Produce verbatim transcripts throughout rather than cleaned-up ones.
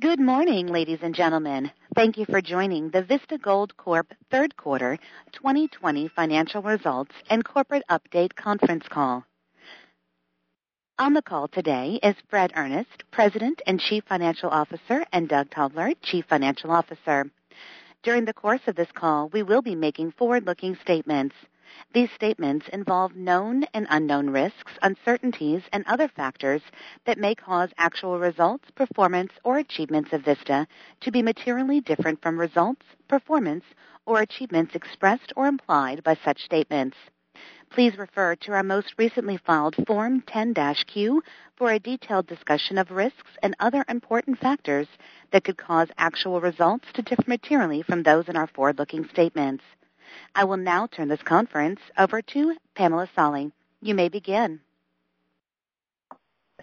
Good morning, ladies and gentlemen. Thank you for joining the Vista Gold Corp third quarter twenty twenty financial results and corporate update conference call. On the call today is Fred Ernest, President and Chief Financial Officer, and Doug Tobler, Chief Financial Officer. During the course of this call, we will be making forward-looking statements. These statements involve known and unknown risks, uncertainties, and other factors that may cause actual results, performance, or achievements of Vista to be materially different from results, performance, or achievements expressed or implied by such statements. Please refer to our most recently filed Form ten Q for a detailed discussion of risks and other important factors that could cause actual results to differ materially from those in our forward-looking statements. I will now turn this conference over to Pamela Solley. You may begin.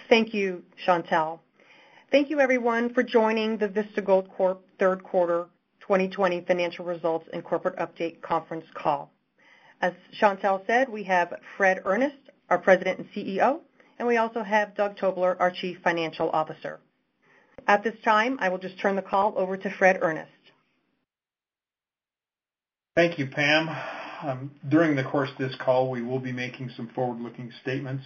Thank you, Chantel. Thank you, everyone, for joining the Vista Gold Corp third quarter twenty twenty financial results and corporate update conference call. As Chantel said, we have Fred Ernest, our President and C E O, and we also have Doug Tobler, our Chief Financial Officer. At this time, I will just turn the call over to Fred Ernest. Thank you, Pam. Um, during the course of this call, we will be making some forward-looking statements.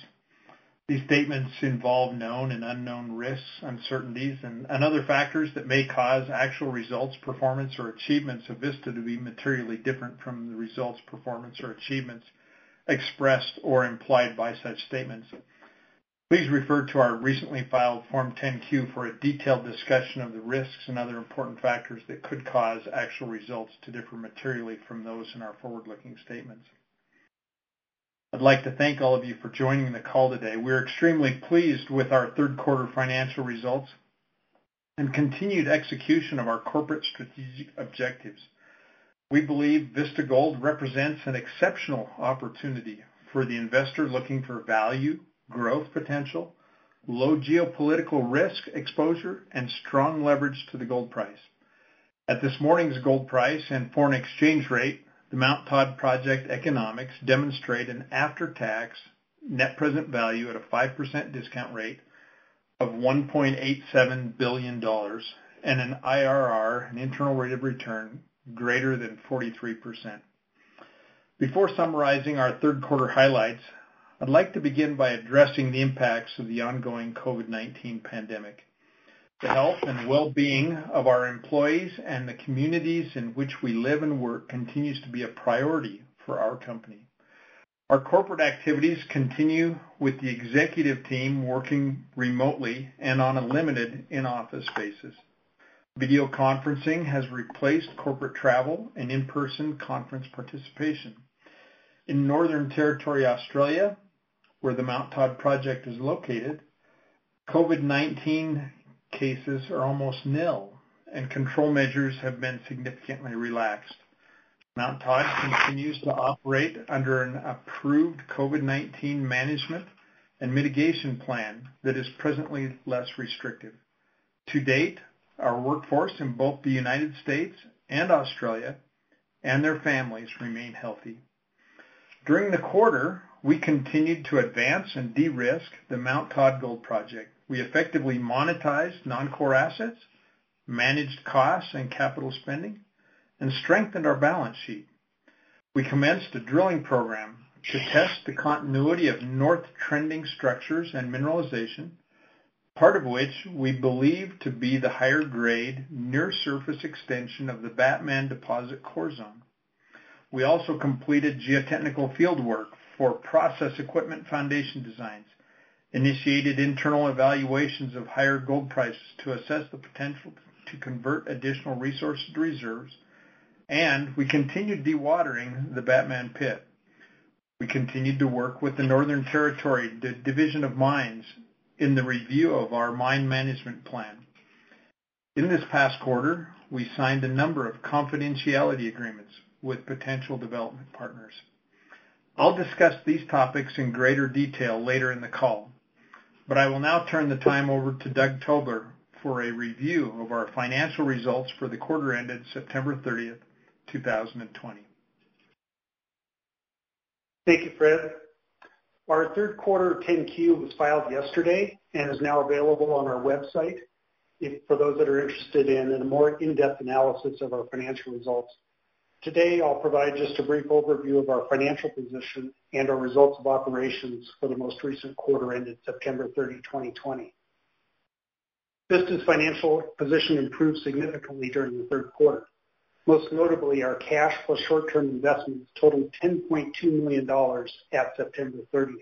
These statements involve known and unknown risks, uncertainties, and, and other factors that may cause actual results, performance, or achievements of Vista to be materially different from the results, performance, or achievements expressed or implied by such statements. Please refer to our recently filed Form ten Q for a detailed discussion of the risks and other important factors that could cause actual results to differ materially from those in our forward-looking statements. I'd like to thank all of you for joining the call today. We're extremely pleased with our third quarter financial results and continued execution of our corporate strategic objectives. We believe Vista Gold represents an exceptional opportunity for the investor looking for value, growth potential, low geopolitical risk exposure, and strong leverage to the gold price. At this morning's gold price and foreign exchange rate, the Mount Todd project economics demonstrate an after-tax net present value at a five percent discount rate of one point eight seven billion dollars and an I R R, an internal rate of return, greater than forty-three percent. Before summarizing our third quarter highlights, I'd like to begin by addressing the impacts of the ongoing covid nineteen pandemic. The health and well-being of our employees and the communities in which we live and work continues to be a priority for our company. Our corporate activities continue with the executive team working remotely and on a limited in-office basis. Video conferencing has replaced corporate travel and in-person conference participation. In Northern Territory, Australia, where the Mount Todd project is located, covid nineteen cases are almost nil, and control measures have been significantly relaxed. Mount Todd continues to operate under an approved covid nineteen management and mitigation plan that is presently less restrictive. To date, our workforce in both the United States and Australia and their families remain healthy. During the quarter, we continued to advance and de-risk the Mount Todd Gold Project. We effectively monetized non-core assets, managed costs and capital spending, and strengthened our balance sheet. We commenced a drilling program to test the continuity of north-trending structures and mineralization, part of which we believe to be the higher-grade, near-surface extension of the Batman deposit core zone. We also completed geotechnical field work for process equipment foundation designs, initiated internal evaluations of higher gold prices to assess the potential to convert additional resources to reserves, and we continued dewatering the Batman pit. We continued to work with the Northern Territory Division of Mines in the review of our mine management plan. In this past quarter, we signed a number of confidentiality agreements with potential development partners. I'll discuss these topics in greater detail later in the call, but I will now turn the time over to Doug Tobler for a review of our financial results for the quarter ended September thirtieth, two thousand twenty. Thank you, Fred. Our third quarter ten Q was filed yesterday and is now available on our website if, for those that are interested in, in a more in-depth analysis of our financial results. Today, I'll provide just a brief overview of our financial position and our results of operations for the most recent quarter ended September thirtieth, twenty twenty. Vista's financial position improved significantly during the third quarter. Most notably, our cash plus short-term investments totaled ten point two million dollars at September thirtieth.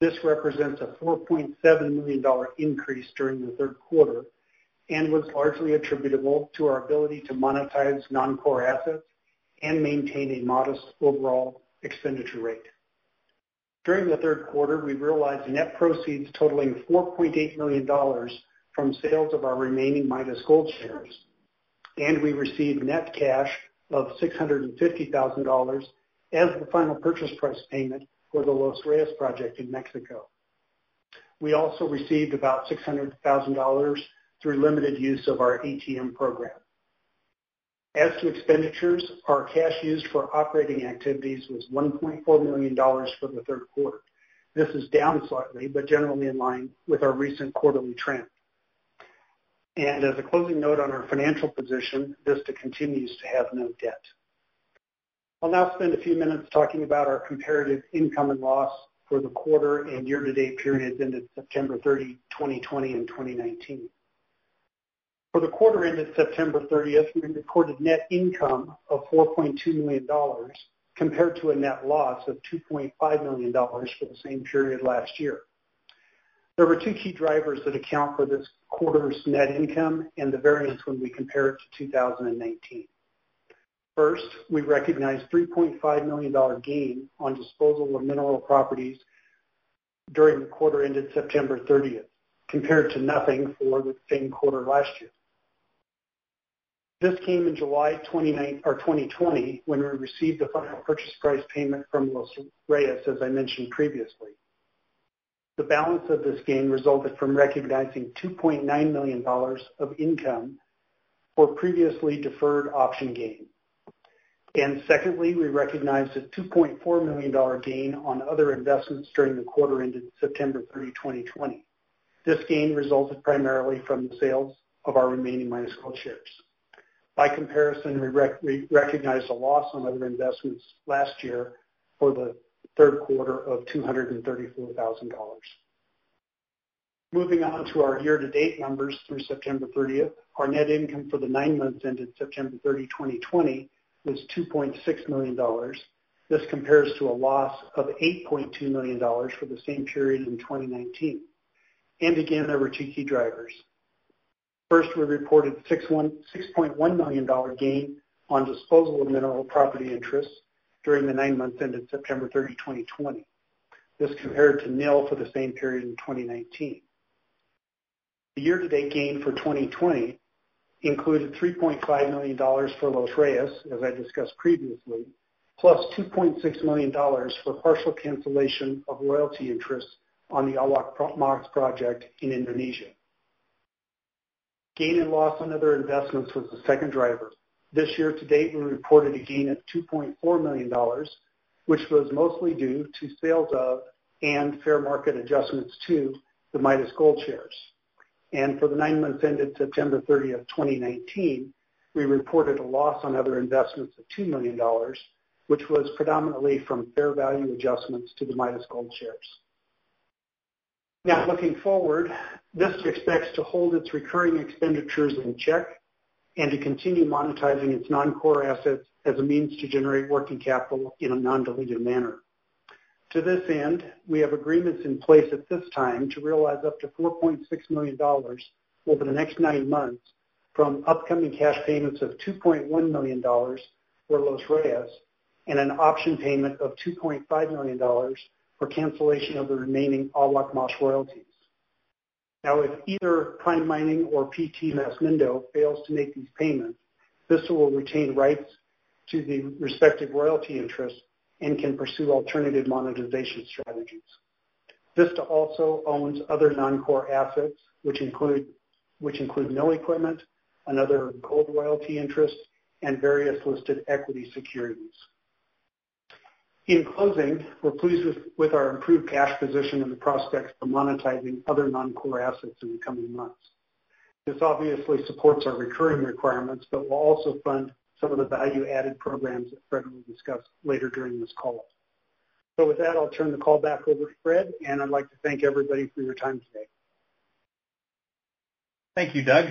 This represents a four point seven million dollars increase during the third quarter and was largely attributable to our ability to monetize non-core assets and maintain a modest overall expenditure rate. During the third quarter, we realized net proceeds totaling four point eight million dollars from sales of our remaining Midas Gold shares, and we received net cash of six hundred fifty thousand dollars as the final purchase price payment for the Los Reyes project in Mexico. We also received about six hundred thousand dollars through limited use of our A T M program. As to expenditures, our cash used for operating activities was one point four million dollars for the third quarter. This is down slightly, but generally in line with our recent quarterly trend. And as a closing note on our financial position, Vista continues to have no debt. I'll now spend a few minutes talking about our comparative income and loss for the quarter and year-to-date periods ended September thirtieth, twenty twenty and twenty nineteen. For the quarter ended September thirtieth, we recorded net income of four point two million dollars compared to a net loss of two point five million dollars for the same period last year. There were two key drivers that account for this quarter's net income and the variance when we compare it to two thousand nineteen. First, we recognized three point five million dollars gain on disposal of mineral properties during the quarter ended September thirtieth, compared to nothing for the same quarter last year. This came in July twenty twenty when we received the final purchase price payment from Los Reyes, as I mentioned previously. The balance of this gain resulted from recognizing two point nine million dollars of income for previously deferred option gain. And secondly, we recognized a two point four million dollars gain on other investments during the quarter ended September thirtieth, twenty twenty. This gain resulted primarily from the sales of our remaining Midas Gold shares. By comparison, we, rec- we recognized a loss on other investments last year for the third quarter of two hundred thirty-four thousand dollars. Moving on to our year-to-date numbers through September thirtieth, our net income for the nine months ended September thirtieth, twenty twenty was two point six million dollars. This compares to a loss of eight point two million dollars for the same period in twenty nineteen. And again, there were two key drivers. First, we reported six point one million dollars gain on disposal of mineral property interests during the nine months ended September thirtieth, twenty twenty. This compared to nil for the same period in twenty nineteen. The year-to-date gain for twenty twenty included three point five million dollars for Los Reyes, as I discussed previously, plus two point six million dollars for partial cancellation of royalty interests on the Awak Mas project in Indonesia. Gain and loss on other investments was the second driver. This year to date, we reported a gain of two point four million dollars, which was mostly due to sales of and fair market adjustments to the Midas Gold shares. And for the nine months ended September thirtieth, twenty nineteen, we reported a loss on other investments of two million dollars, which was predominantly from fair value adjustments to the Midas Gold shares. Now, looking forward, Vista expects to hold its recurring expenditures in check and to continue monetizing its non-core assets as a means to generate working capital in a non-dilutive manner. To this end, we have agreements in place at this time to realize up to four point six million dollars over the next nine months from upcoming cash payments of two point one million dollars for Los Reyes and an option payment of two point five million dollars for cancellation of the remaining Awak Mas royalties. Now, if either Prime Mining or P T Masmindo fails to make these payments, Vista will retain rights to the respective royalty interests and can pursue alternative monetization strategies. Vista also owns other non-core assets, which include which include mill equipment, another gold royalty interest, and various listed equity securities. In closing, we're pleased with, with our improved cash position and the prospects for monetizing other non-core assets in the coming months. This obviously supports our recurring requirements, but will also fund some of the value-added programs that Fred will discuss later during this call. So with that, I'll turn the call back over to Fred, and I'd like to thank everybody for your time today. Thank you, Doug.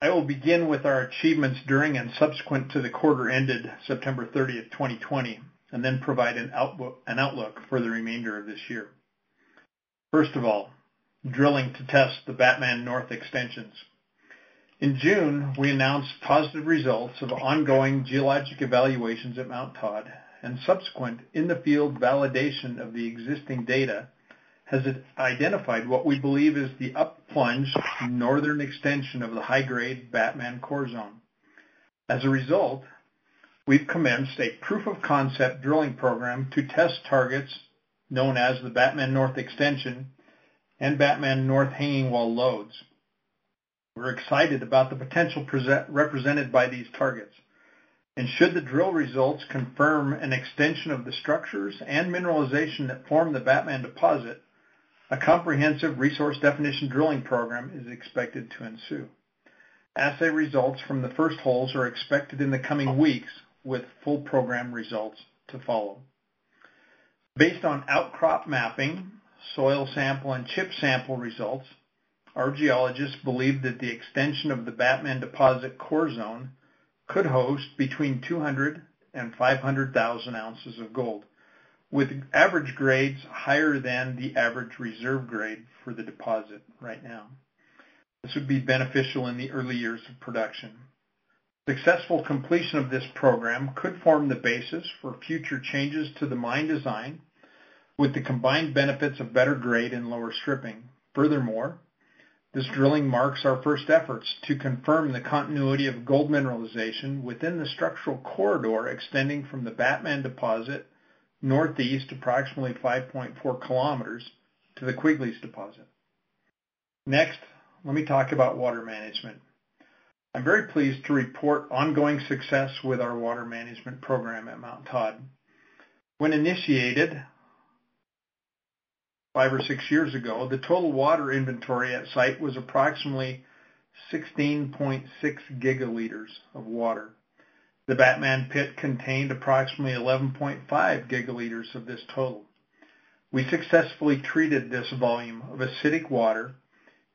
I will begin with our achievements during and subsequent to the quarter ended September thirtieth, twenty twenty, and then provide an outlook, an outlook for the remainder of this year. First of all, drilling to test the Batman North extensions. In June, we announced positive results of ongoing geologic evaluations at Mount Todd, and subsequent in-the-field validation of the existing data has identified what we believe is the up-plunge northern extension of the high-grade Batman core zone. As a result, we've commenced a proof-of-concept drilling program to test targets known as the Batman North extension and Batman North hanging wall lodes. We're excited about the potential present, represented by these targets. And should the drill results confirm an extension of the structures and mineralization that form the Batman deposit, a comprehensive resource definition drilling program is expected to ensue. Assay results from the first holes are expected in the coming weeks, with full program results to follow. Based on outcrop mapping, soil sample, and chip sample results, our geologists believe that the extension of the Batman deposit core zone could host between two hundred and five hundred thousand ounces of gold, with average grades higher than the average reserve grade for the deposit right now. This would be beneficial in the early years of production. Successful completion of this program could form the basis for future changes to the mine design, with the combined benefits of better grade and lower stripping. Furthermore, this drilling marks our first efforts to confirm the continuity of gold mineralization within the structural corridor extending from the Batman deposit northeast approximately five point four kilometers to the Quigley's deposit. Next, let me talk about water management. I'm very pleased to report ongoing success with our water management program at Mount Todd. When initiated five or six years ago, the total water inventory at site was approximately sixteen point six gigaliters of water. The Batman pit contained approximately eleven point five gigaliters of this total. We successfully treated this volume of acidic water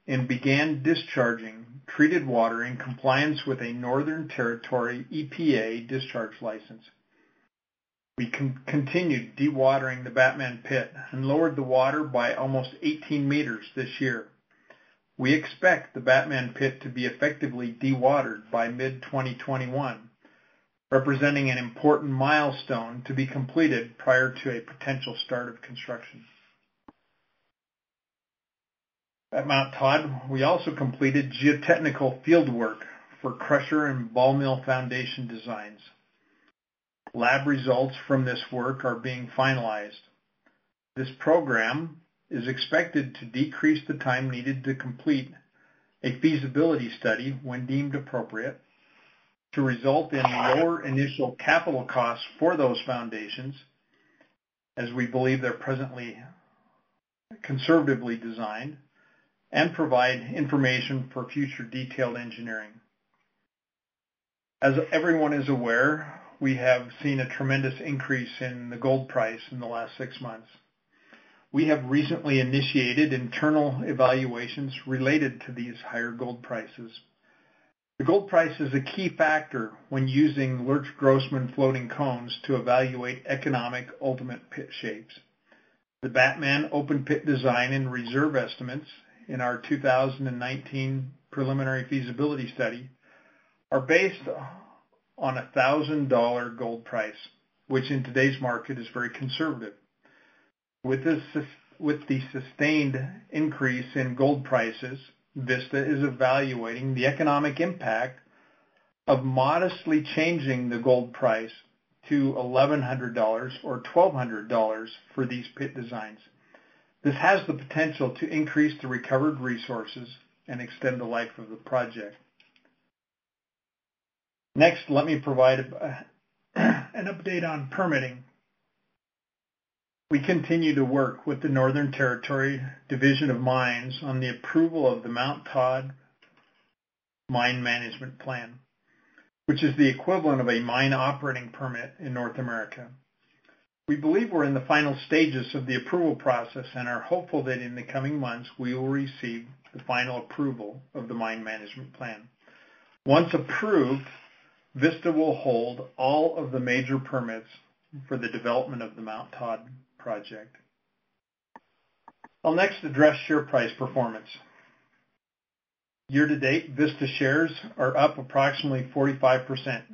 and began discharging treated water in compliance with a Northern Territory E P A discharge license. We con- continued dewatering the Batman pit and lowered the water by almost eighteen meters this year. We expect the Batman pit to be effectively dewatered by mid twenty twenty-one, representing an important milestone to be completed prior to a potential start of construction. At Mount Todd, we also completed geotechnical field work for crusher and ball mill foundation designs. Lab results from this work are being finalized. This program is expected to decrease the time needed to complete a feasibility study when deemed appropriate, to result in lower initial capital costs for those foundations, as we believe they're presently conservatively designed, and provide information for future detailed engineering. As everyone is aware, we have seen a tremendous increase in the gold price in the last six months. We have recently initiated internal evaluations related to these higher gold prices. The gold price is a key factor when using Lurch-Grossman floating cones to evaluate economic ultimate pit shapes. The Batman open pit design and reserve estimates in our two thousand nineteen preliminary feasibility study are based on a one thousand dollars gold price, which in today's market is very conservative. With, this, with the sustained increase in gold prices, Vista is evaluating the economic impact of modestly changing the gold price to eleven hundred dollars or twelve hundred dollars for these pit designs. This has the potential to increase the recovered resources and extend the life of the project. Next, let me provide a, an update on permitting. We continue to work with the Northern Territory Division of Mines on the approval of the Mount Todd Mine Management Plan, which is the equivalent of a mine operating permit in North America. We believe we're in the final stages of the approval process and are hopeful that in the coming months we will receive the final approval of the mine management plan. Once approved, Vista will hold all of the major permits for the development of the Mount Todd project. I'll next address share price performance. Year-to-date, Vista shares are up approximately forty-five percent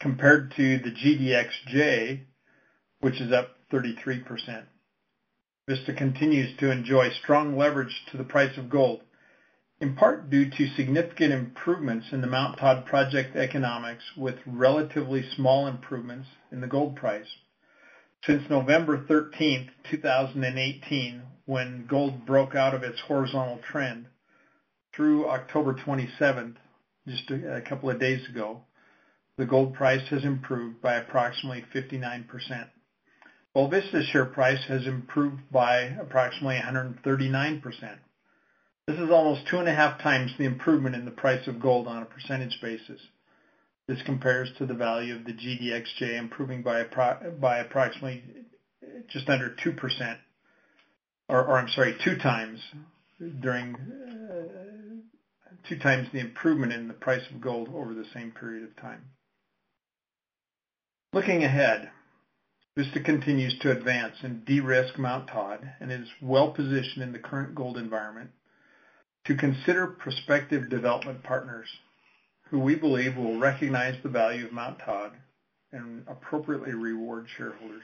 compared to the G D X J, which is up thirty-three percent. Vista continues to enjoy strong leverage to the price of gold, in part due to significant improvements in the Mount Todd project economics with relatively small improvements in the gold price. Since November thirteenth, two thousand eighteen, when gold broke out of its horizontal trend, through October twenty-seventh, just a couple of days ago, the gold price has improved by approximately fifty-nine percent. While Vista's share price has improved by approximately one hundred thirty-nine percent. This is almost two and a half times the improvement in the price of gold on a percentage basis. This compares to the value of the G D X J improving by, appro by approximately just under two percent, or, or I'm sorry, two times during uh, two times the improvement in the price of gold over the same period of time. Looking ahead, Vista continues to advance and de-risk Mount Todd and is well positioned in the current gold environment to consider prospective development partners who we believe will recognize the value of Mount Todd and appropriately reward shareholders.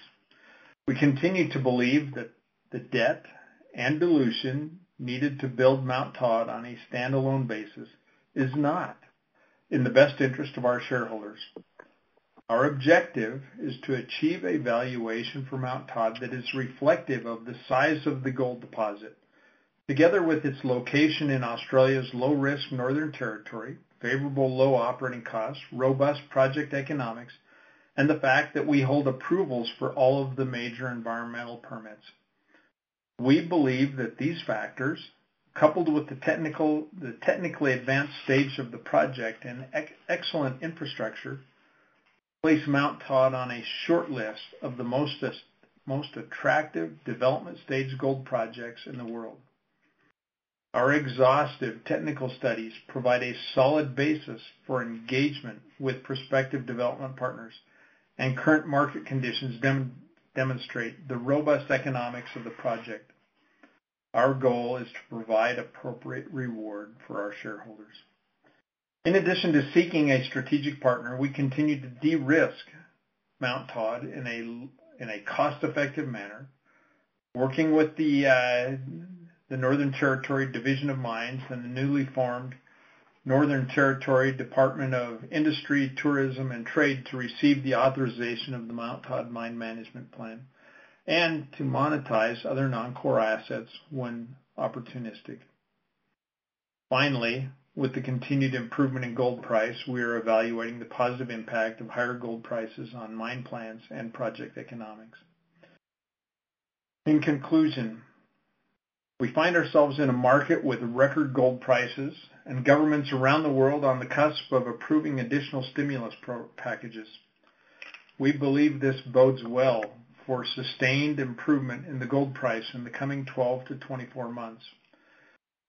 We continue to believe that the debt and dilution needed to build Mount Todd on a standalone basis is not in the best interest of our shareholders. Our objective is to achieve a valuation for Mount Todd that is reflective of the size of the gold deposit, together with its location in Australia's low-risk Northern Territory, favorable low operating costs, robust project economics, and the fact that we hold approvals for all of the major environmental permits. We believe that these factors, coupled with the technical, the technically advanced stage of the project and ex excellent infrastructure, place Mount Todd on a short list of the most, most attractive development stage gold projects in the world. Our exhaustive technical studies provide a solid basis for engagement with prospective development partners, and current market conditions dem demonstrate the robust economics of the project. Our goal is to provide appropriate reward for our shareholders. In addition to seeking a strategic partner, we continue to de-risk Mount Todd in a, in a cost-effective manner, working with the uh, the Northern Territory Division of Mines and the newly formed Northern Territory Department of Industry, Tourism, and Trade to receive the authorization of the Mount Todd Mine Management Plan and to monetize other non-core assets when opportunistic. Finally, with the continued improvement in gold price, we are evaluating the positive impact of higher gold prices on mine plans and project economics. In conclusion, we find ourselves in a market with record gold prices and governments around the world on the cusp of approving additional stimulus pro packages. We believe this bodes well for sustained improvement in the gold price in the coming twelve to twenty-four months.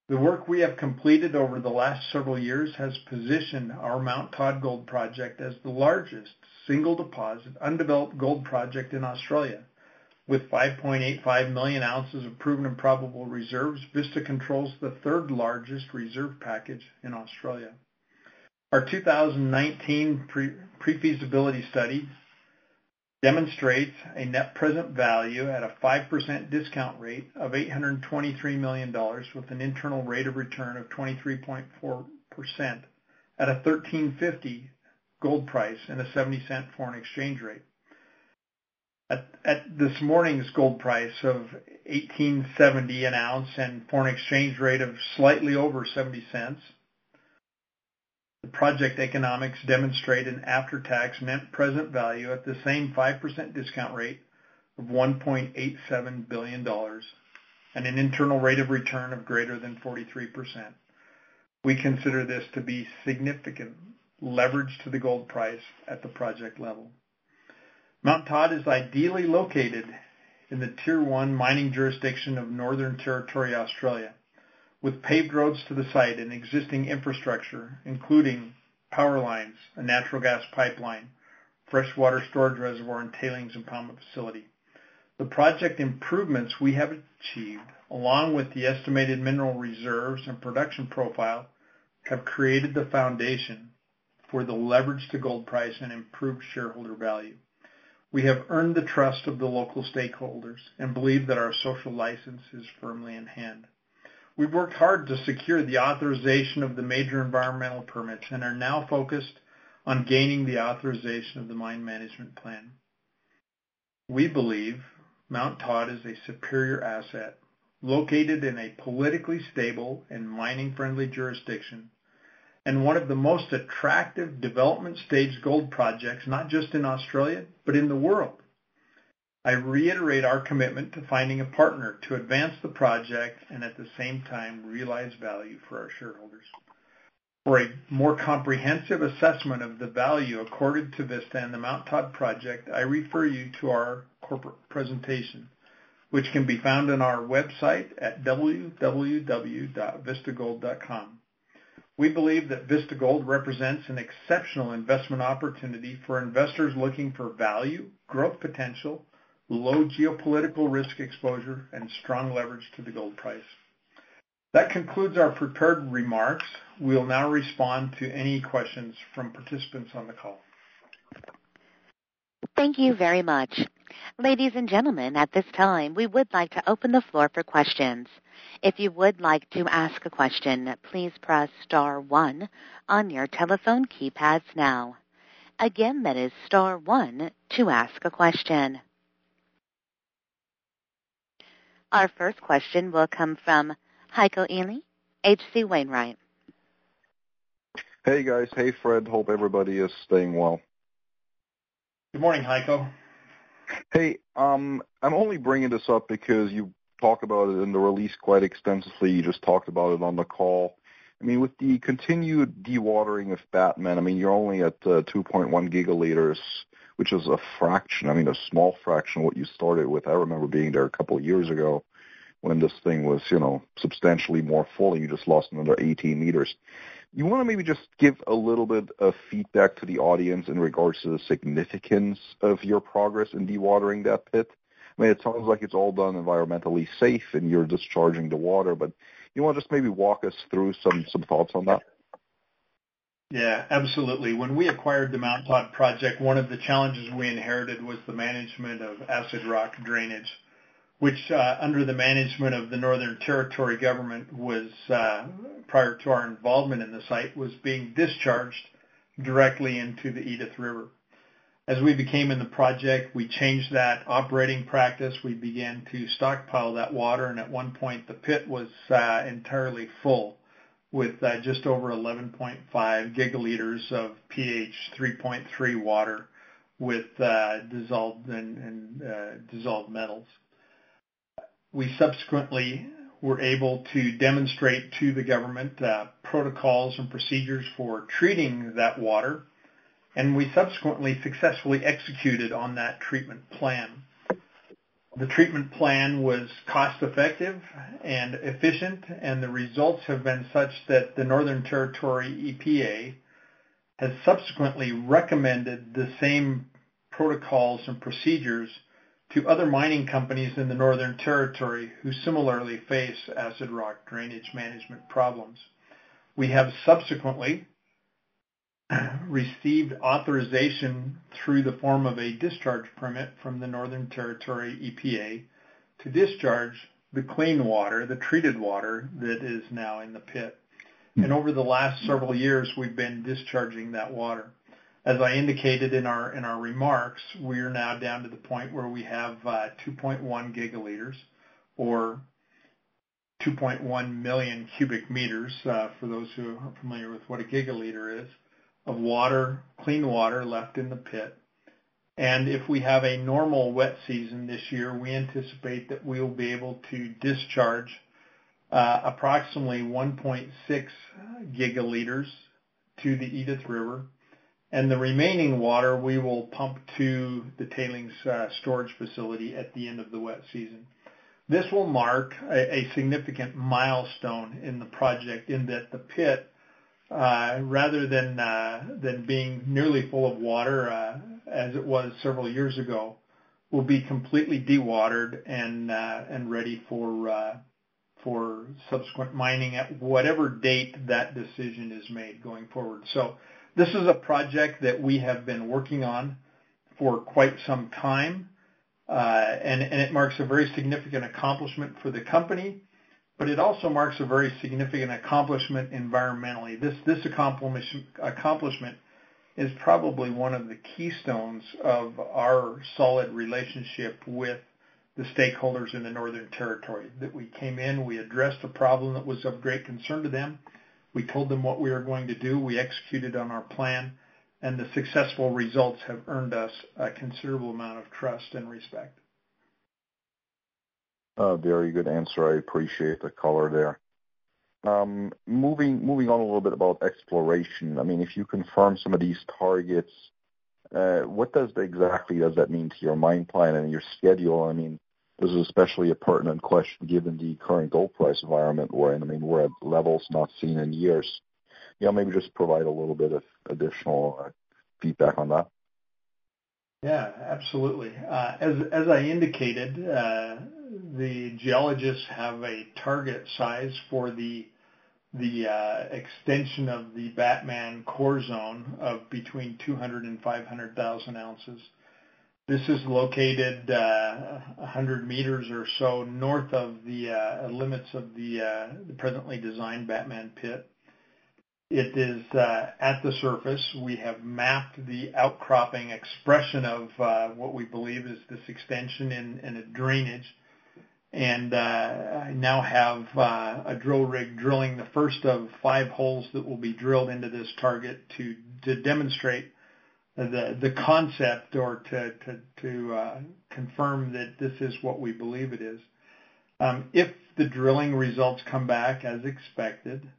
The work we have completed over the last several years has positioned our Mount Todd Gold Project as the largest single deposit undeveloped gold project in Australia. With five point eight five million ounces of proven and probable reserves, Vista controls the third largest reserve package in Australia. Our two thousand nineteen pre-feasibility study demonstrates a net present value at a five percent discount rate of eight hundred twenty-three million dollars with an internal rate of return of twenty-three point four percent at a thirteen fifty gold price and a seventy cent foreign exchange rate. At, at this morning's gold price of eighteen seventy an ounce and foreign exchange rate of slightly over seventy cents, the project economics demonstrate an after-tax net present value at the same five percent discount rate of one point eight seven billion dollars and an internal rate of return of greater than forty-three percent. We consider this to be significant leverage to the gold price at the project level. Mount Todd is ideally located in the Tier one mining jurisdiction of Northern Territory, Australia, with paved roads to the site and existing infrastructure, including power lines, a natural gas pipeline, freshwater storage reservoir, and tailings impoundment facility. The project improvements we have achieved, along with the estimated mineral reserves and production profile, have created the foundation for the leverage to gold price and improved shareholder value. We have earned the trust of the local stakeholders and believe that our social license is firmly in hand. We've worked hard to secure the authorization of the major environmental permits and are now focused on gaining the authorization of the mine management plan. We believe Mount Todd is a superior asset located in a politically stable and mining-friendly jurisdiction, and one of the most attractive development stage gold projects, not just in Australia, but in the world. I reiterate our commitment to finding a partner to advance the project and at the same time realize value for our shareholders. For a more comprehensive assessment of the value accorded to Vista and the Mount Todd project, I refer you to our corporate presentation, which can be found on our website at w w w dot vista gold dot com. We believe that Vista Gold represents an exceptional investment opportunity for investors looking for value, growth potential, low geopolitical risk exposure, and strong leverage to the gold price. That concludes our prepared remarks. We'll now respond to any questions from participants on the call. Thank you very much. Ladies and gentlemen, at this time, we would like to open the floor for questions. If you would like to ask a question, please press star one on your telephone keypads now. Again, that is star one to ask a question. Our first question will come from Heiko Ely, H C. Wainwright. Hey, guys. Hey, Fred. Hope everybody is staying well. Good morning, Heiko. Hey, um, I'm only bringing this up because you talk about it in the release quite extensively. You just talked about it on the call. I mean, with the continued dewatering of Batman, I mean, you're only at uh, two point one gigaliters, which is a fraction, I mean, a small fraction of what you started with. I remember being there a couple of years ago when this thing was, you know, substantially more full and you just lost another eighteen meters. You want to maybe just give a little bit of feedback to the audience in regards to the significance of your progress in dewatering that pit? I mean, it sounds like it's all done environmentally safe and you're discharging the water, but you want to just maybe walk us through some, some thoughts on that? Yeah, absolutely. When we acquired the Mount Todd project, one of the challenges we inherited was the management of acid rock drainage, which uh, under the management of the Northern Territory government was, uh, prior to our involvement in the site, was being discharged directly into the Edith River. As we became in the project, we changed that operating practice. We began to stockpile that water, and at one point the pit was uh, entirely full with uh, just over eleven point five gigaliters of pH three point three water with uh, dissolved and, and uh, dissolved metals. We subsequently were able to demonstrate to the government uh, protocols and procedures for treating that water, and we subsequently successfully executed on that treatment plan. The treatment plan was cost-effective and efficient, and the results have been such that the Northern Territory E P A has subsequently recommended the same protocols and procedures to other mining companies in the Northern Territory who similarly face acid rock drainage management problems. We have subsequently received authorization through the form of a discharge permit from the Northern Territory E P A to discharge the clean water, the treated water that is now in the pit. and over the last several years, we've been discharging that water. As I indicated in our in our remarks, we are now down to the point where we have uh, two point one gigaliters, or two point one million cubic meters, uh, for those who are familiar with what a gigaliter is, of water, clean water left in the pit. And if we have a normal wet season this year, we anticipate that we will be able to discharge uh, approximately one point six gigaliters to the Edith River. And the remaining water we will pump to the tailings uh, storage facility at the end of the wet season. This will mark a, a significant milestone in the project, in that the pit, uh, rather than uh, than being nearly full of water uh, as it was several years ago, will be completely dewatered and uh, and ready for uh, for subsequent mining at whatever date that decision is made going forward. So this is a project that we have been working on for quite some time. Uh, and, and it marks a very significant accomplishment for the company, but it also marks a very significant accomplishment environmentally. This, this accomplishment, accomplishment is probably one of the keystones of our solid relationship with the stakeholders in the Northern Territory, that we came in, we addressed a problem that was of great concern to them, we told them what we were going to do, we executed on our plan, and the successful results have earned us a considerable amount of trust and respect. Uh, very good answer. I appreciate the color there. Um, moving moving on a little bit about exploration. I mean, if you confirm some of these targets, uh, what does the, exactly does that mean to your mine plan and your schedule? I mean, this is especially a pertinent question given the current gold price environment we're in. I mean, we're at levels not seen in years. You know, maybe just provide a little bit of additional uh, feedback on that. Yeah, absolutely. Uh, as as I indicated, uh, the geologists have a target size for the the uh, extension of the Batman core zone of between two hundred and five hundred thousand ounces. This is located uh, one hundred meters or so north of the uh, limits of the, uh, the presently designed Batman pit. It is uh, at the surface. We have mapped the outcropping expression of uh, what we believe is this extension in, in a drainage. And uh, I now have uh, a drill rig drilling the first of five holes that will be drilled into this target to, to demonstrate the, the concept, or to, to, to uh, confirm that this is what we believe it is. Um, if the drilling results come back as expected,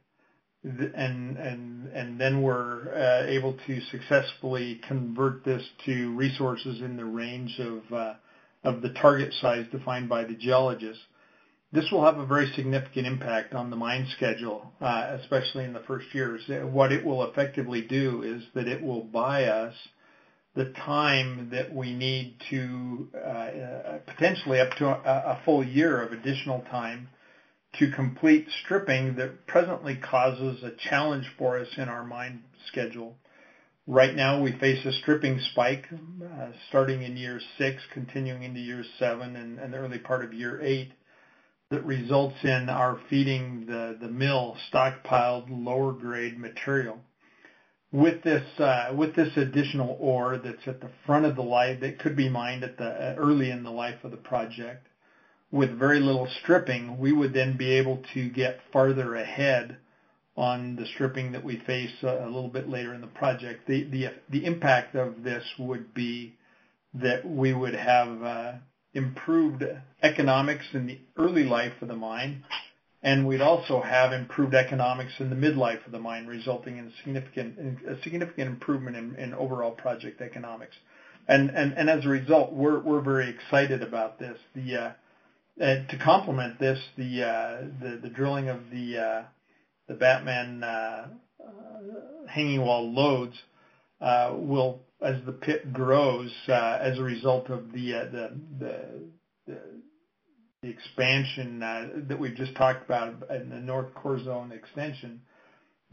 And, and and then we're uh, able to successfully convert this to resources in the range of uh, of the target size defined by the geologists. This will have a very significant impact on the mine schedule, uh, especially in the first years. What it will effectively do is that it will buy us the time that we need to, uh, uh, potentially up to a, a full year of additional time, to complete stripping that presently causes a challenge for us in our mine schedule. Right now we face a stripping spike uh, starting in year six, continuing into year seven and, and the early part of year eight, that results in our feeding the, the mill stockpiled lower grade material. With this uh, with this additional ore that's at the front of the life, that could be mined at the uh, early in the life of the project, with very little stripping, we would then be able to get farther ahead on the stripping that we face a, a little bit later in the project. The, the the impact of this would be that we would have uh, improved economics in the early life of the mine, and we'd also have improved economics in the midlife of the mine, resulting in significant a significant improvement in, in overall project economics. And, and and as a result, we're we're very excited about this. The uh, And to complement this, the, uh, the the drilling of the uh, the Batman uh, uh, hanging wall loads uh, will, as the pit grows, uh, as a result of the uh, the, the the expansion uh, that we've just talked about in the North Core Zone extension,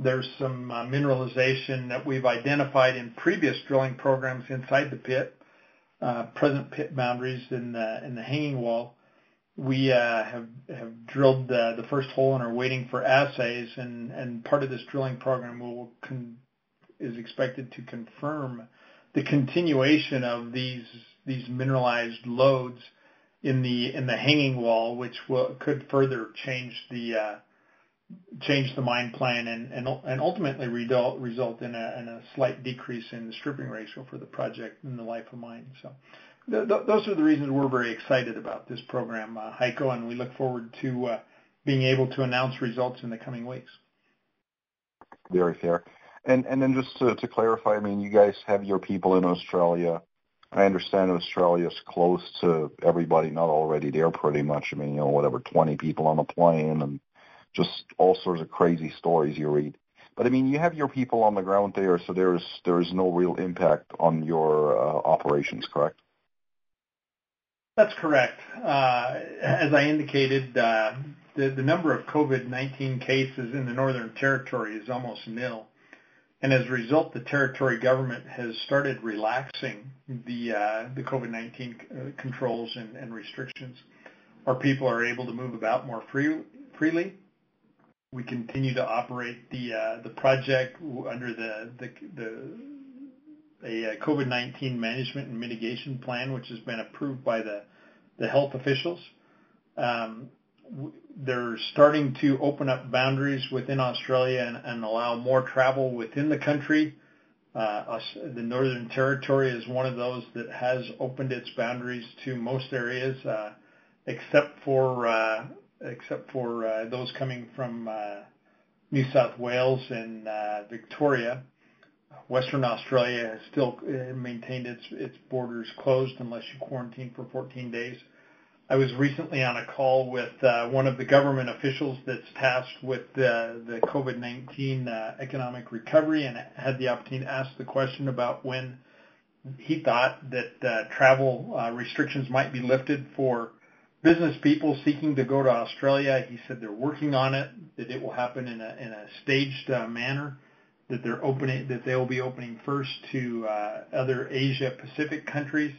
there's some uh, mineralization that we've identified in previous drilling programs inside the pit, uh, present pit boundaries in the in the hanging wall, we uh, have have drilled the, the first hole and are waiting for assays. And, and part of this drilling program will con- is expected to confirm the continuation of these these mineralized lodes in the in the hanging wall, which will, could further change the uh, change the mine plan and and, and ultimately result result in a, in a slight decrease in the stripping ratio for the project in the life of mine. So. Th- th- those are the reasons we're very excited about this program, uh, Heiko, and we look forward to uh, being able to announce results in the coming weeks. Very fair. And and then just to, to clarify, I mean, you guys have your people in Australia. I understand Australia's close to everybody not already there pretty much. I mean, you know, whatever, twenty people on a plane and just all sorts of crazy stories you read. But, I mean, you have your people on the ground there, so there is, there is no real impact on your uh, operations, correct? That's correct. Uh, as I indicated, uh, the, the number of COVID nineteen cases in the Northern Territory is almost nil. And as a result, the territory government has started relaxing the uh, the COVID nineteen uh, controls and, and restrictions. Our people are able to move about more free, freely. We continue to operate the uh, the project under the the, the a COVID nineteen management and mitigation plan, which has been approved by the, the health officials. Um, they're starting to open up boundaries within Australia and, and allow more travel within the country. Uh, the Northern Territory is one of those that has opened its boundaries to most areas, uh, except for uh, except for uh, those coming from uh, New South Wales and uh, Victoria. Western Australia has still maintained its, its borders closed unless you quarantine for fourteen days. I was recently on a call with uh, one of the government officials that's tasked with uh, the COVID nineteen uh, economic recovery, and had the opportunity to ask the question about when he thought that uh, travel uh, restrictions might be lifted for business people seeking to go to Australia. He said they're working on it, that it will happen in a, in a staged uh, manner. That they're opening, that they will be opening first to uh, other Asia Pacific countries,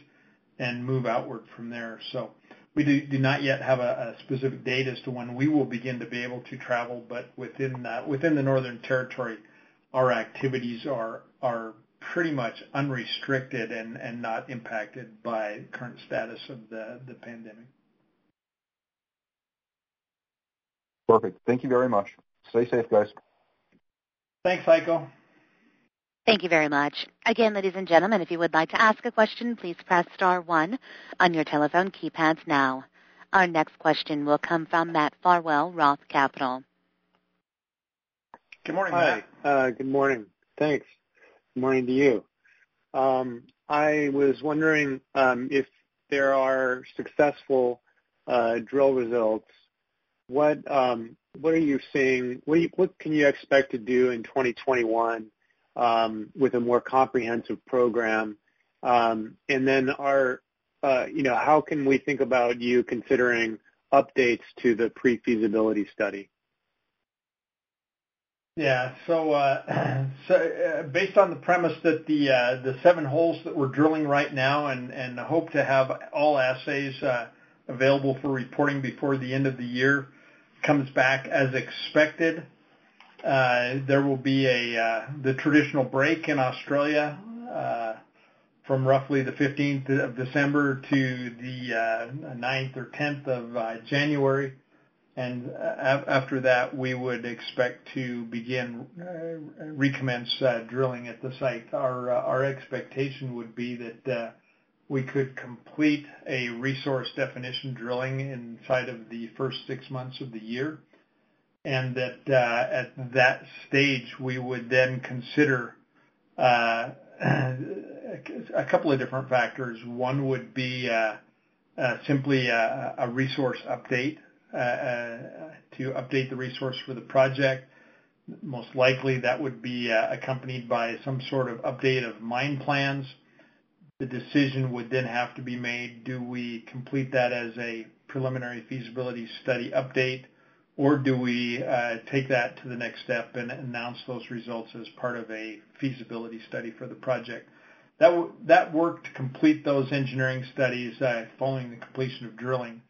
and move outward from there. So we do, do not yet have a, a specific date as to when we will begin to be able to travel, but within uh, within the Northern Territory, our activities are are pretty much unrestricted and, and not impacted by current status of the, the pandemic. Perfect. Thank you very much. Stay safe, guys. Thanks, Heiko. Thank you very much. Again, ladies and gentlemen, if you would like to ask a question, please press star one on your telephone keypads now. Our next question will come from Matt Farwell, Roth Capital. Good morning, Hi. Matt. Uh, good morning. Thanks. Good morning to you. Um, I was wondering um, if there are successful uh, drill results, what um, What are you seeing? What, you, what can you expect to do in twenty twenty-one um, with a more comprehensive program? Um, and then, are uh, you know, how can we think about you considering updates to the pre-feasibility study? Yeah. So, uh, so uh, based on the premise that the uh, the seven holes that we're drilling right now, and and hope to have all assays uh, available for reporting before the end of the year. Comes back as expected. Uh, there will be a uh, the traditional break in Australia uh, from roughly the fifteenth of December to the uh, ninth or tenth of uh, January, and uh, after that we would expect to begin uh, recommence uh, drilling at the site. Our uh, our expectation would be that uh, we could complete a resource definition drilling inside of the first six months of the year, and that uh, at that stage we would then consider uh, a couple of different factors. One would be uh, uh, simply a, a resource update uh, uh, to update the resource for the project. Most likely that would be uh, accompanied by some sort of update of mine plans. The decision would then have to be made, do we complete that as a preliminary feasibility study update, or do we uh, take that to the next step and announce those results as part of a feasibility study for the project? That, w- that work to complete those engineering studies uh, following the completion of drilling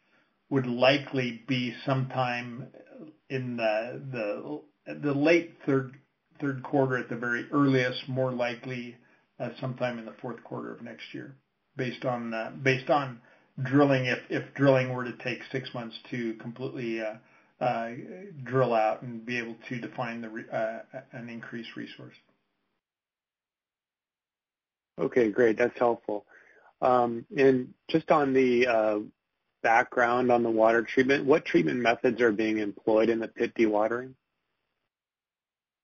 would likely be sometime in the the, the late third third quarter at the very earliest, more likely uh, sometime in the fourth quarter of next year, based on uh, based on drilling. If if drilling were to take six months to completely uh, uh, drill out and be able to define the uh, an increased resource. Okay, great. That's helpful. Um, and just on the uh, background on the water treatment, what treatment methods are being employed in the pit dewatering?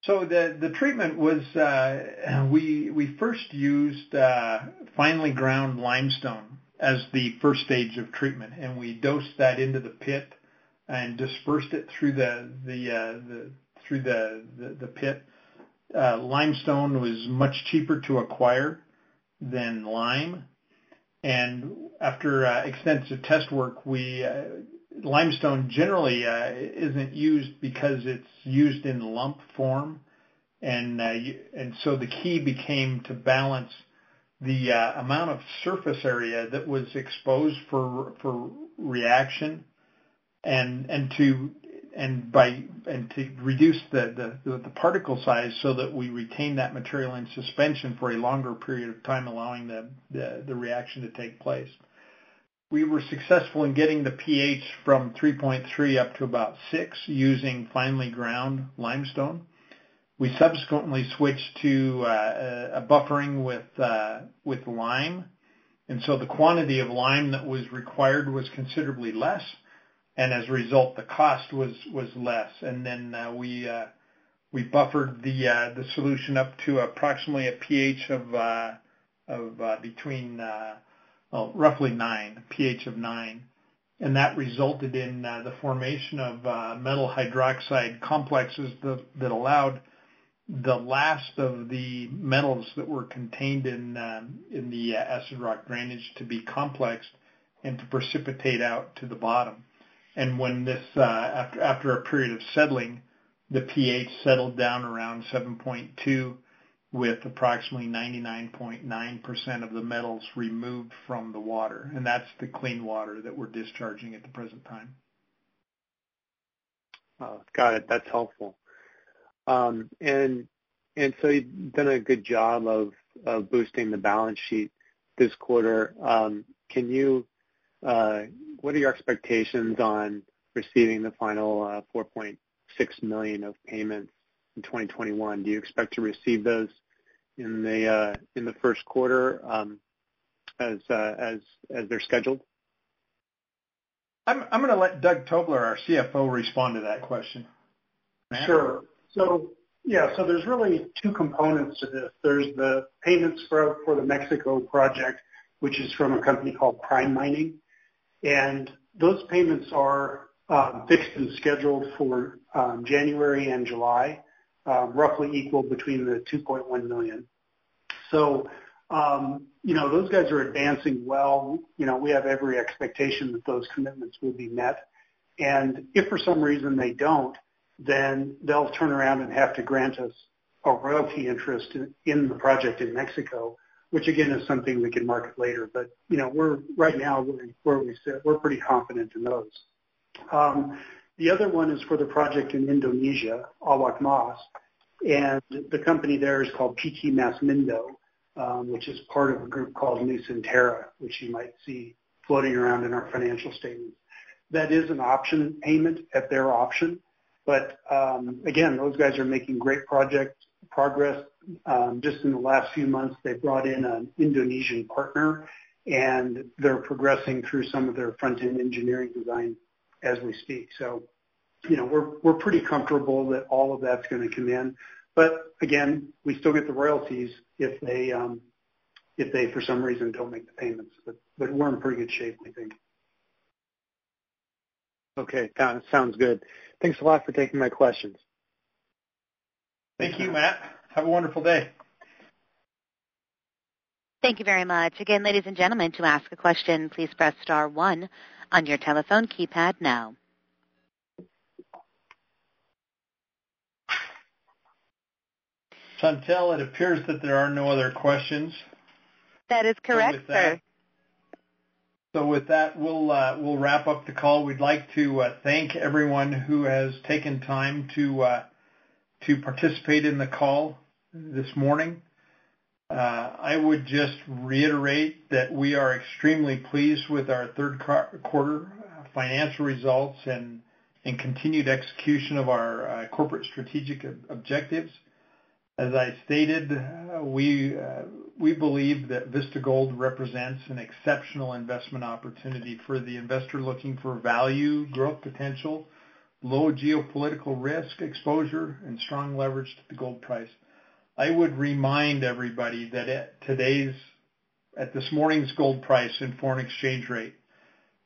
So the, the treatment was, uh, we we first used uh, finely ground limestone as the first stage of treatment, and we dosed that into the pit and dispersed it through the the, uh, the through the the, the pit. Uh, limestone was much cheaper to acquire than lime. And after uh, extensive test work, we uh, limestone generally uh, isn't used because it's used in lump form, and uh, you, and so the key became to balance the uh, amount of surface area that was exposed for for reaction, and and to and by and to reduce the the, the particle size so that we retain that material in suspension for a longer period of time, allowing the, the, the reaction to take place. We were successful in getting the pH from three point three up to about six using finely ground limestone. We subsequently switched to uh, a buffering with uh, with lime, and so the quantity of lime that was required was considerably less, and as a result, the cost was, was less. And then uh, we uh, we buffered the uh, the solution up to approximately a pH of uh, of uh, between uh, well, roughly nine, a pH of nine, and that resulted in uh, the formation of uh, metal hydroxide complexes that, that allowed the last of the metals that were contained in um, in the acid rock drainage to be complexed and to precipitate out to the bottom. And when this, uh, after, after a period of settling, the pH settled down around seven point two with approximately ninety-nine point nine percent of the metals removed from the water. And that's the clean water that we're discharging at the present time. Oh, got it. That's helpful. Um, and and so you've done a good job of, of boosting the balance sheet this quarter. Um, can you... Uh, what are your expectations on receiving the final uh, four point six million dollars of payments in twenty twenty-one? Do you expect to receive those in the uh, in the first quarter um, as uh, as as they're scheduled? I'm I'm going to let Doug Tobler, our C F O, respond to that question. Matt? Sure. So yeah, so there's really two components to this. There's the payments for for the Mexico project, which is from a company called Prime Mining. And those payments are um, fixed and scheduled for um, January and July, um, roughly equal between the two point one million. So, um, you know, those guys are advancing well. You know, we have every expectation that those commitments will be met. And if for some reason they don't, then they'll turn around and have to grant us a royalty interest in, in the project in Mexico, which again is something we can market later. But you know, we're right now we're, where we sit, we're pretty confident in those. Um, the other one is for the project in Indonesia, Awak Mas, and the company there is called P T Masmindo, um, which is part of a group called Nusantara, which you might see floating around in our financial statements. That is an option payment at their option, but um, again, those guys are making great project progress. Um, just in the last few months, they brought in an Indonesian partner, and they're progressing through some of their front-end engineering design as we speak. So, you know, we're we're pretty comfortable that all of that's going to come in. But again, we still get the royalties if they um, if they for some reason don't make the payments. But but we're in pretty good shape, we think. Okay, that sounds good. Thanks a lot for taking my questions. Thank you, Matt. Have a wonderful day. Thank you very much. Again, ladies and gentlemen, to ask a question, please press star one on your telephone keypad now. Chantel, it appears that there are no other questions. That is correct, sir. So with that, we'll uh, we'll wrap up the call. We'd like to uh, thank everyone who has taken time to uh, to participate in the call this morning. Uh, I would just reiterate that we are extremely pleased with our third quarter financial results and and continued execution of our uh, corporate strategic ob- objectives. As I stated, uh, we uh, we believe that Vista Gold represents an exceptional investment opportunity for the investor looking for value, growth potential, low geopolitical risk exposure, and strong leverage to the gold price. I would remind everybody that at today's, at this morning's gold price and foreign exchange rate,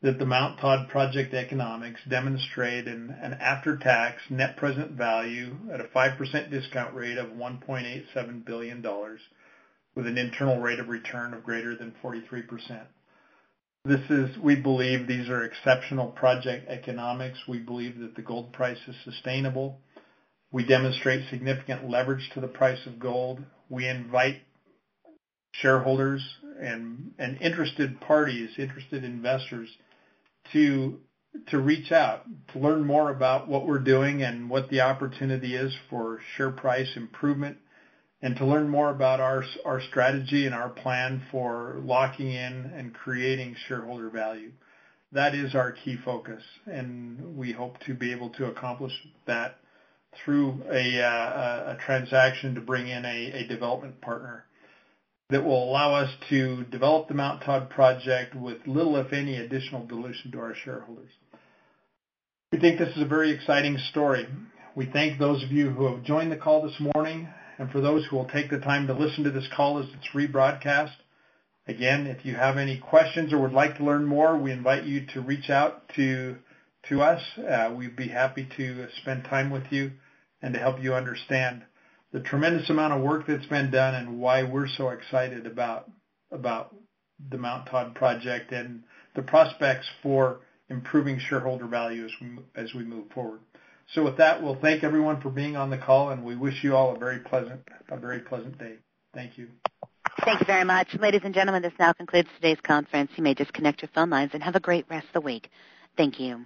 that the Mount Todd project economics demonstrate an, an after-tax net present value at a five percent discount rate of one point eight seven billion dollars with an internal rate of return of greater than forty-three percent. This is, we believe these are exceptional project economics. We believe that the gold price is sustainable. We demonstrate significant leverage to the price of gold. We invite shareholders and, and interested parties, interested investors, to to reach out, to learn more about what we're doing and what the opportunity is for share price improvement, and to learn more about our our strategy and our plan for locking in and creating shareholder value. That is our key focus, and we hope to be able to accomplish that through a, uh, a transaction to bring in a, a development partner that will allow us to develop the Mount Todd project with little, if any, additional dilution to our shareholders. We think this is a very exciting story. We thank those of you who have joined the call this morning, and for those who will take the time to listen to this call as it's rebroadcast. Again, if you have any questions or would like to learn more, we invite you to reach out to, to us. Uh, we'd be happy to spend time with you and to help you understand the tremendous amount of work that's been done and why we're so excited about about the Mount Todd project and the prospects for improving shareholder value as we, as we move forward. So with that, we'll thank everyone for being on the call, and we wish you all a very pleasant a very pleasant day. Thank you. Thank you very much. Ladies and gentlemen, this now concludes today's conference. You may disconnect your phone lines and have a great rest of the week. Thank you.